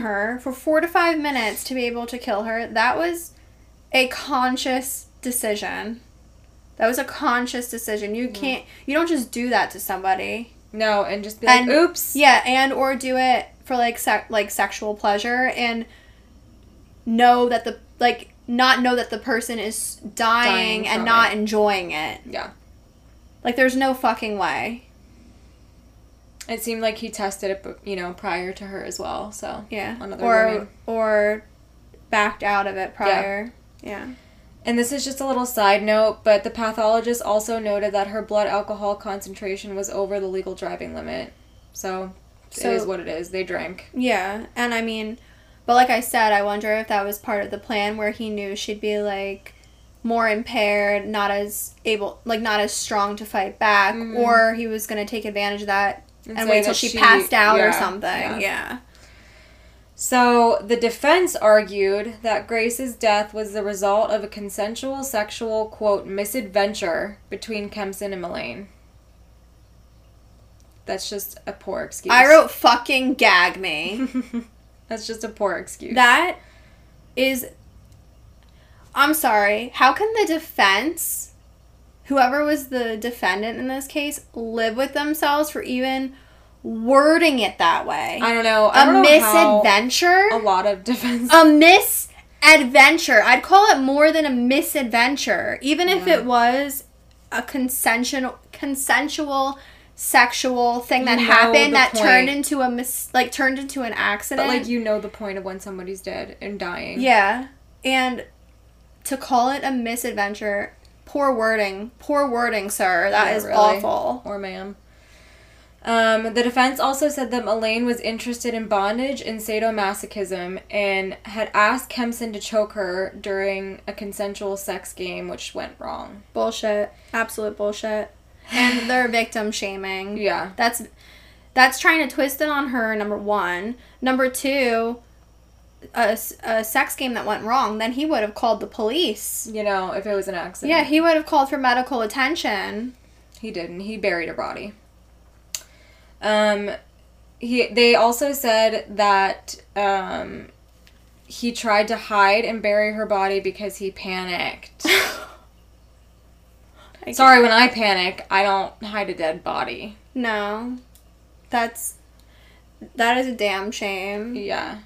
her for 4 to 5 minutes to be able to kill her, that was a conscious decision. That was a conscious decision. You can't... you don't just do that to somebody. No, and just be like, oops. Yeah, and or do it for, like, sexual pleasure and know that the... like, not know that the person is dying and not enjoying it. Yeah. Like, there's no fucking way. It seemed like he tested it, you know, prior to her as well, so. Yeah. Another woman. Or backed out of it prior. Yeah. Yeah. And this is just a little side note, but the pathologist also noted that her blood alcohol concentration was over the legal driving limit. So it is what it is. They drank. Yeah. And I mean, but like I said, I wonder if that was part of the plan where he knew she'd be, like, more impaired, not as strong to fight back, or he was going to take advantage of that. And wait till she passed out or something. Yeah. So, the defense argued that Grace's death was the result of a consensual sexual, quote, misadventure between Kempson and Millane. That's just a poor excuse. I wrote fucking gag me. That's just a poor excuse. That is... I'm sorry. How can the defense... whoever was the defendant in this case, live with themselves for even wording it that way? I don't know. Misadventure? A lot of defense. A misadventure. I'd call it more than a misadventure. Even if it was a consensual sexual thing that happened that turned into an accident. But, like, you know the point of when somebody's dead and dying. Yeah. And to call it a misadventure... Poor wording, sir. That is really awful. Or ma'am. The defense also said that Millane was interested in bondage and sadomasochism and had asked Kempson to choke her during a consensual sex game, which went wrong. Bullshit. Absolute bullshit. And they're victim shaming. Yeah. That's trying to twist it on her, number one. Number two... A sex game that went wrong, then he would have called the police. You know, if it was an accident. Yeah, he would have called for medical attention. He didn't. He buried her body. They also said that he tried to hide and bury her body because he panicked. Sorry, when I panic, I don't hide a dead body. No. That is a damn shame. Yeah.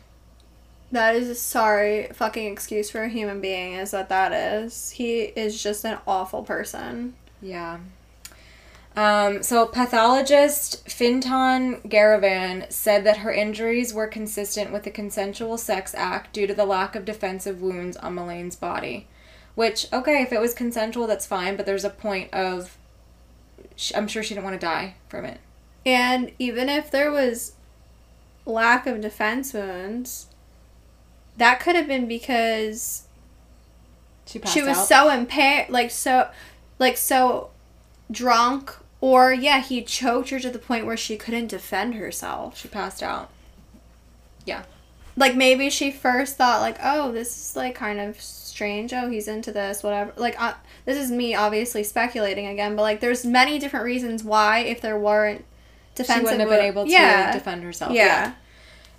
That is a sorry fucking excuse for a human being, is that is. He is just an awful person. Yeah. So pathologist Fintan Garavan said that her injuries were consistent with a consensual sex act due to the lack of defensive wounds on Millane's body. Which, okay, if it was consensual, that's fine, but there's a point of... I'm sure she didn't want to die from it. And even if there was lack of defense wounds... that could have been because she was out. So impaired, so drunk, or, yeah, he choked her to the point where she couldn't defend herself. She passed out. Yeah. Like, maybe she first thought, like, oh, this is, like, kind of strange. Oh, he's into this, whatever. Like, this is me, obviously, speculating again, but, like, there's many different reasons why, if there weren't defensive... she wouldn't have been able to defend herself. Yeah.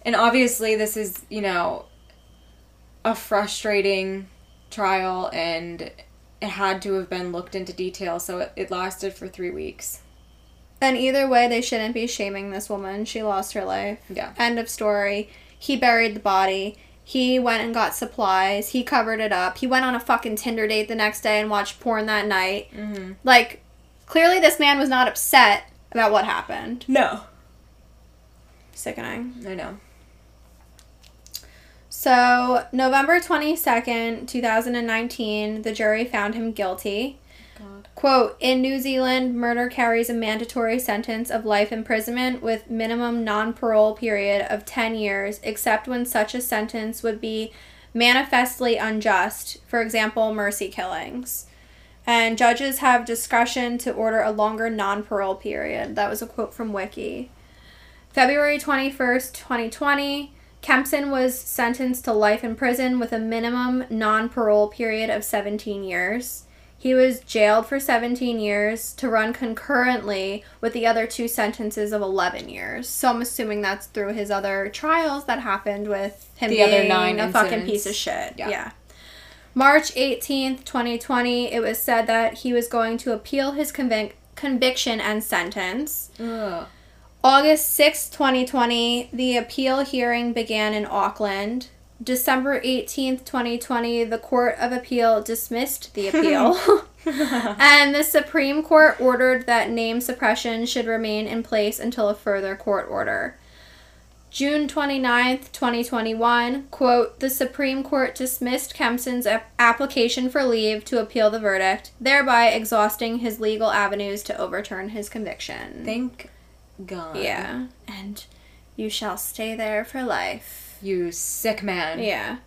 And obviously this is, you know, a frustrating trial, and it had to have been looked into detail, so it lasted for 3 weeks. And either way, they shouldn't be shaming this woman. She lost her life. Yeah. End of story. He buried the body. He went and got supplies. He covered it up. He went on a fucking Tinder date the next day and watched porn that night. Mm-hmm. Like, clearly this man was not upset about what happened. No. Sickening. I know. So, November 22nd, 2019, the jury found him guilty. God. Quote, in New Zealand, murder carries a mandatory sentence of life imprisonment with minimum non-parole period of 10 years, except when such a sentence would be manifestly unjust, for example, mercy killings. And judges have discretion to order a longer non-parole period. That was a quote from Wiki. February 21st, 2020, Kempson was sentenced to life in prison with a minimum non-parole period of 17 years. He was jailed for 17 years to run concurrently with the other two sentences of 11 years. So I'm assuming that's through his other trials that happened with him the being other nine a incidents. Fucking piece of shit. Yeah. March 18th, 2020, it was said that he was going to appeal his conviction and sentence. Ugh. August 6th, 2020, the appeal hearing began in Auckland. December 18th, 2020, the Court of Appeal dismissed the appeal. And the Supreme Court ordered that name suppression should remain in place until a further court order. June 29th, 2021, quote, the Supreme Court dismissed Kempson's application for leave to appeal the verdict, thereby exhausting his legal avenues to overturn his conviction. Thank God. Yeah. And you shall stay there for life. You sick man. Yeah.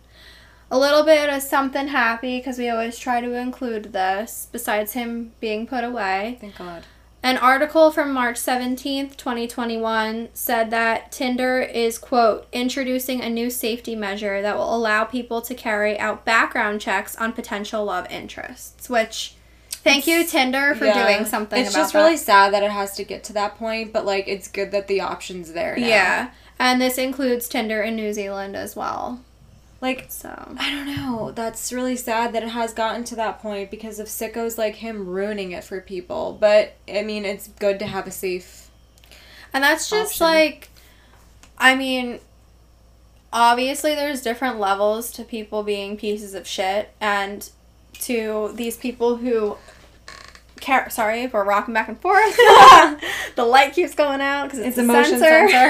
A little bit of something happy, because we always try to include this, besides him being put away. Thank God. An article from March 17th, 2021 said that Tinder is, quote, introducing a new safety measure that will allow people to carry out background checks on potential love interests, which... Thank you, Tinder, for doing something about that. It's just really sad that it has to get to that point, but, like, it's good that the option's there now. Yeah. And this includes Tinder in New Zealand as well. Like, so I don't know. That's really sad that it has gotten to that point because of sickos like him ruining it for people. But, I mean, it's good to have a safe and that's just, option. Like, I mean... Obviously, there's different levels to people being pieces of shit, and... to these people who care. Sorry if we're rocking back and forth. The light keeps going out because it's a motion sensor.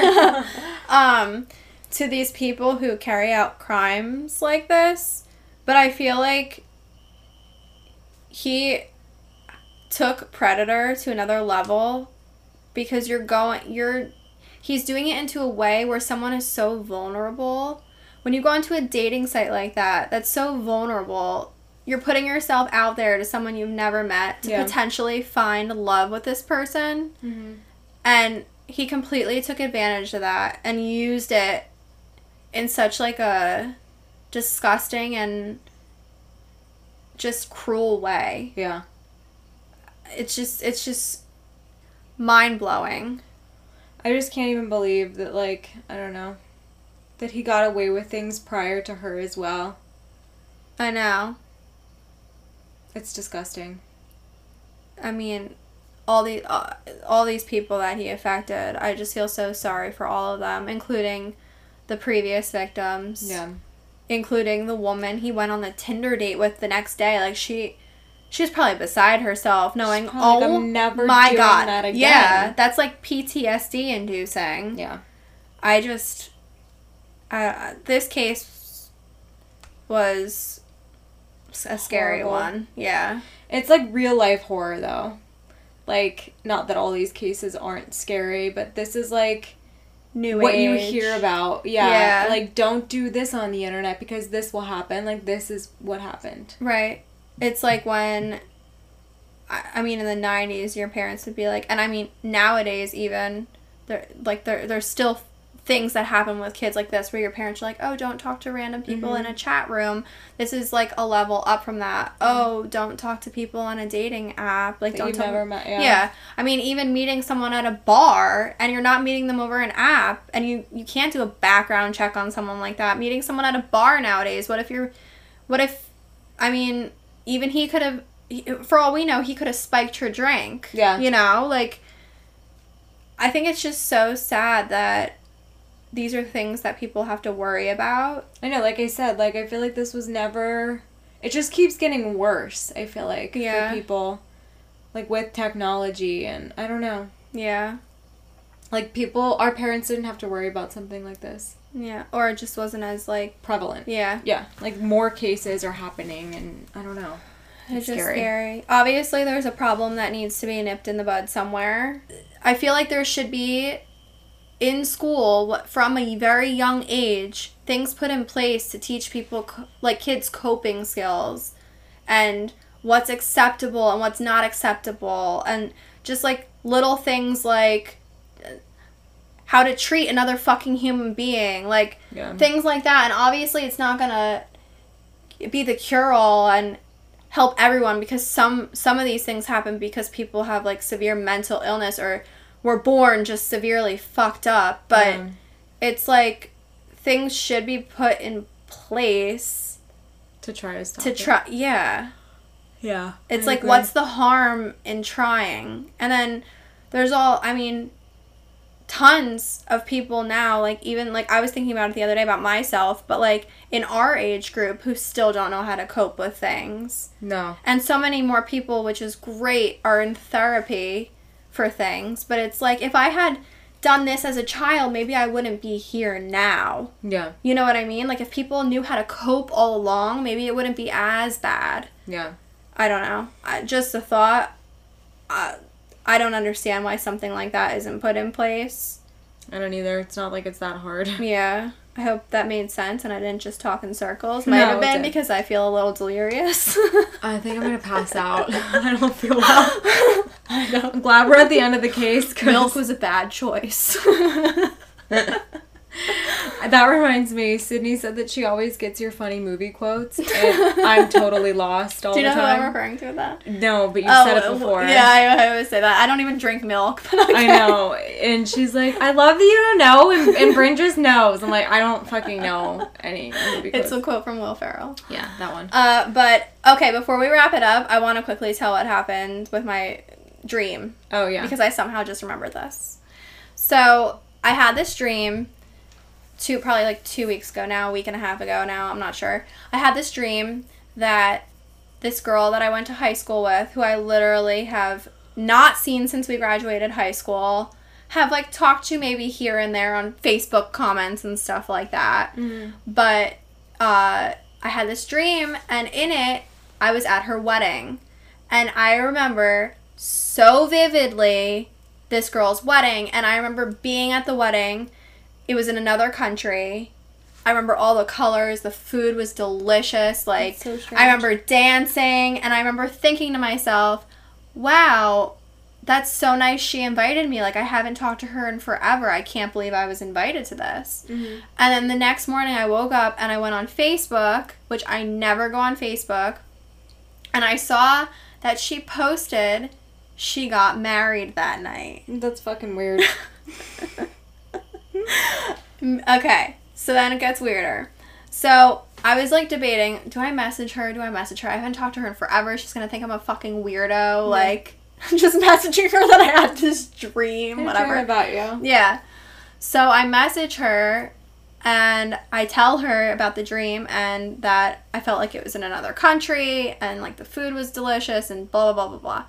To these people who carry out crimes like this. But I feel like he took Predator to another level because he's doing it into a way where someone is so vulnerable. When you go onto a dating site like that, that's so vulnerable. You're putting yourself out there to someone you've never met to potentially find love with this person. Mm-hmm. And he completely took advantage of that and used it in such, like, a disgusting and just cruel way. Yeah. It's just mind-blowing. I just can't even believe that, like, I don't know, that he got away with things prior to her as well. I know. It's disgusting. I mean, all these people that he affected, I just feel so sorry for all of them, including the previous victims. Yeah. Including the woman he went on the Tinder date with the next day. Like, she's probably beside herself knowing, oh, like, I'm never my doing God. That again. Yeah, that's, like, PTSD inducing. Yeah. This case was... a scary horrible. One. Yeah. It's like real life horror though. Like, not that all these cases aren't scary, but this is like new what age. You hear about. Yeah. Like, don't do this on the internet because this will happen. Like, this is what happened. Right. It's like when I mean in the 90s your parents would be like, and I mean nowadays even they're still things that happen with kids like this, where your parents are like, oh, don't talk to random people in a chat room. This is like a level up from that. Oh, don't talk to people on a dating app. Like, that don't talk. Never met, yeah. I mean, even meeting someone at a bar and you're not meeting them over an app, and you can't do a background check on someone like that. Meeting someone at a bar nowadays, I mean, even he could have, for all we know, he could have spiked her drink. Yeah. You know, like, I think it's just so sad that these are things that people have to worry about. I know, like I said, like, I feel like this was never... It just keeps getting worse, I feel like, for people. Like, with technology and... I don't know. Yeah. Like, people... Our parents didn't have to worry about something like this. Yeah. Or it just wasn't as, like... Prevalent. Yeah. Yeah. Like, more cases are happening, and I don't know. It's just scary. Obviously, there's a problem that needs to be nipped in the bud somewhere. I feel like there should be... in school, from a very young age, things put in place to teach people, like, kids coping skills and what's acceptable and what's not acceptable, and just, like, little things like how to treat another fucking human being, like, things like that. And obviously it's not gonna be the cure-all and help everyone, because some of these things happen because people have, like, severe mental illness or... We're born just severely fucked up, but it's like things should be put in place to try to stop it. Yeah. It's like, what's the harm in trying? And then there's tons of people now, like, even, like, I was thinking about it the other day about myself, but, like, in our age group who still don't know how to cope with things. No. And so many more people, which is great, are in therapy for things, but it's like, if I had done this as a child, maybe I wouldn't be here now. Yeah. You know what I mean? Like, if people knew how to cope all along, maybe it wouldn't be as bad. Yeah. I don't know. Just a thought. I don't understand why something like that isn't put in place. I don't either. It's not like it's that hard. Yeah. I hope that made sense and I didn't just talk in circles. Might have been because I feel a little delirious. I think I'm going to pass out. I don't feel well. I know. I'm glad we're at the end of the case. Milk was a bad choice. That reminds me, Sydney said that she always gets your funny movie quotes, and I'm totally lost all the time. Do you know who I'm referring to with that? No, but you said it before. Yeah, I always say that. I don't even drink milk, but okay. I know. And she's like, I love that you don't know, and Bryn just knows. I'm like, I don't fucking know any movie quotes. It's a quote from Will Ferrell. Yeah, that one. But, okay, before we wrap it up, I want to quickly tell what happened with my dream. Oh, yeah. Because I somehow just remembered this. So, I had this dream... probably like 2 weeks ago now, a week and a half ago now, I'm not sure. I had this dream that this girl that I went to high school with, who I literally have not seen since we graduated high school, have, like, talked to maybe here and there on Facebook comments and stuff like that. But I had this dream, and in it, I was at her wedding. And I remember so vividly this girl's wedding, and I remember being at the wedding. It was in another country. I remember all the colors. The food was delicious. Like, so I remember dancing, and I remember thinking to myself, wow, that's so nice she invited me. Like, I haven't talked to her in forever. I can't believe I was invited to this. And then the next morning I woke up and I went on Facebook, which I never go on Facebook, and I saw that she posted she got married that night. That's fucking weird. Okay, so then it gets weirder. So I was, like, debating, do I message her? I haven't talked to her in forever. She's gonna think I'm a fucking weirdo. Like, just messaging her that I had this dream, whatever about you. Yeah. So I message her and I tell her about the dream, and that I felt like it was in another country, and, like, the food was delicious, and blah blah blah blah blah.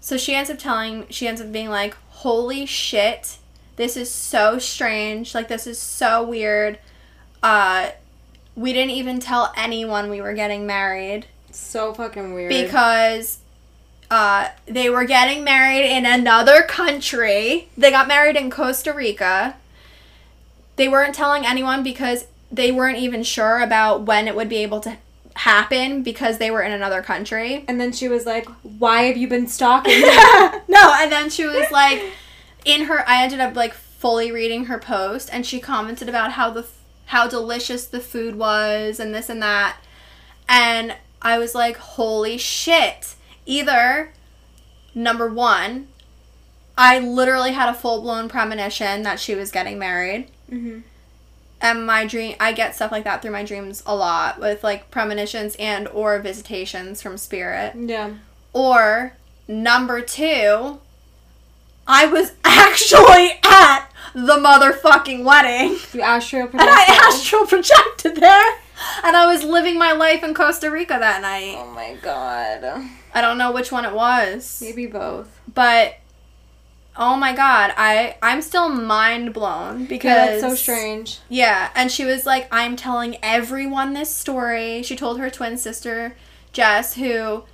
So she ends up being like, holy shit, this is so strange. Like, this is so weird. We didn't even tell anyone we were getting married. So fucking weird. Because they were getting married in another country. They got married in Costa Rica. They weren't telling anyone because they weren't even sure about when it would be able to happen, because they were in another country. And then she was like, why have you been stalking me? No, and then she was like... I ended up, like, fully reading her post, and she commented about how delicious the food was and this and that, and I was like, holy shit. Either, number one, I literally had a full-blown premonition that she was getting married. Mm-hmm. And my dream, I get stuff like that through my dreams a lot, with, like, premonitions and or visitations from spirit. Yeah. Or, number two, I was actually at the motherfucking wedding. You astral projected. And I astral projected there. And I was living my life in Costa Rica that night. Oh, my God. I don't know which one it was. Maybe both. But, oh, my God. I'm still mind blown because... Yeah, that's so strange. Yeah. And she was like, I'm telling everyone this story. She told her twin sister, Jess, who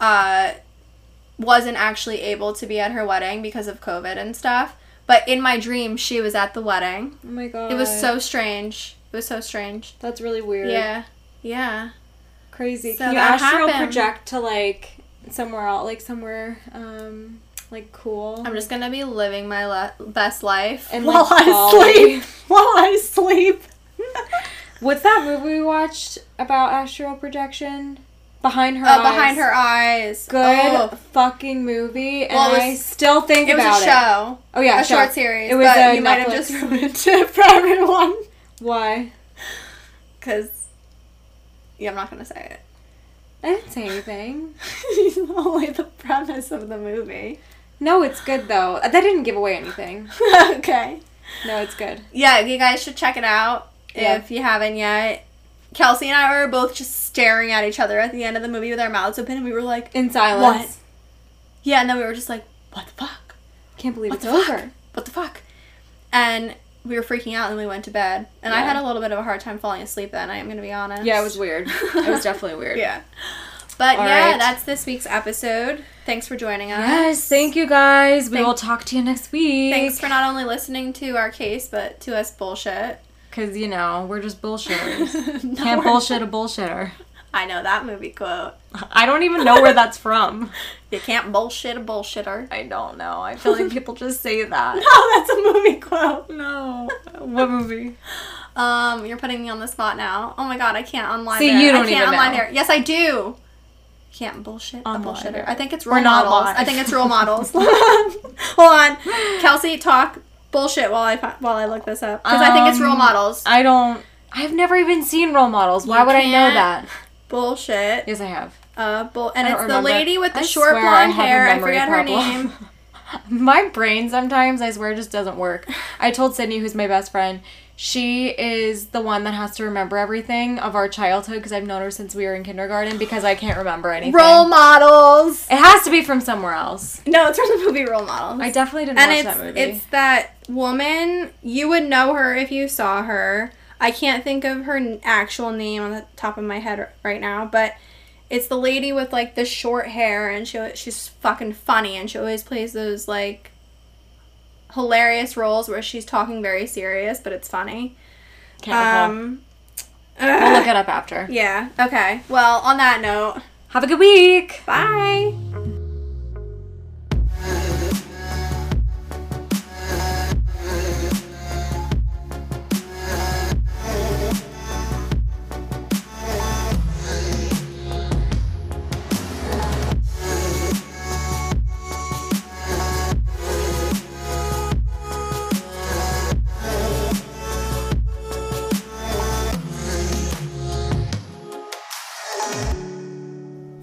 wasn't actually able to be at her wedding because of COVID and stuff. But in my dream, she was at the wedding. Oh, my God. It was so strange. It was so strange. That's really weird. Yeah. Yeah. Crazy. So can you astral project to, like, somewhere else, like, somewhere, like, cool? I'm just going to be living my best life and, like, while I sleep. What's that movie we watched about astral projection? Behind Her Eyes. Behind Her Eyes. Good fucking movie, and well, I still think about it. It was a show. Oh, yeah, a short series, it was but you Netflix might have just ruined it for everyone. Why? Because, yeah, I'm not going to say it. I didn't say anything. Only the premise of the movie. No, it's good, though. That didn't give away anything. Okay. No, it's good. Yeah, you guys should check it out if you haven't yet. Kelsey and I were both just staring at each other at the end of the movie with our mouths open, and we were like... In silence. What? Yeah, and then we were just like, what the fuck? Can't believe it's over. What the fuck? And we were freaking out, and we went to bed. And I had a little bit of a hard time falling asleep that night, I'm going to be honest. Yeah, it was weird. It was definitely weird. Yeah. But, All right, that's this week's episode. Thanks for joining us. Yes, thank you, guys. We will talk to you next week. Thanks for not only listening to our case, but to us bullshit. Because, you know, we're just bullshitters. No, can't bullshit a bullshitter. I know that movie quote. I don't even know where that's from. You can't bullshit a bullshitter. I don't know. I feel like people just say that. No, that's a movie quote. No. What movie? You're putting me on the spot now. Oh, my God. I can't online there. See, you don't even know. I can't online there. Yes, I do. Can't bullshit a bullshitter. I think it's Role Models. I think it's Role Models. Hold on. Kelsey, talk bullshit while I look this up. Because I think it's Role Models. I've never even seen Role Models. Why would I know that? Bullshit. Yes, I have. And it's the lady with the short blonde hair. I forget her name. My brain sometimes, I swear, just doesn't work. I told Sydney, who's my best friend, she is the one that has to remember everything of our childhood because I've known her since we were in kindergarten because I can't remember anything. Role Models. It has to be from somewhere else. No, it's from the movie Role Models. I definitely didn't watch that movie. It's that woman. You would know her if you saw her. I can't think of her actual name on the top of my head right now, but it's the lady with, like, the short hair, and she's fucking funny, and she always plays those, like, hilarious roles where she's talking very serious, but it's funny. Can't recall. We'll look it up after. Yeah. Okay. Well, on that note, have a good week. Bye.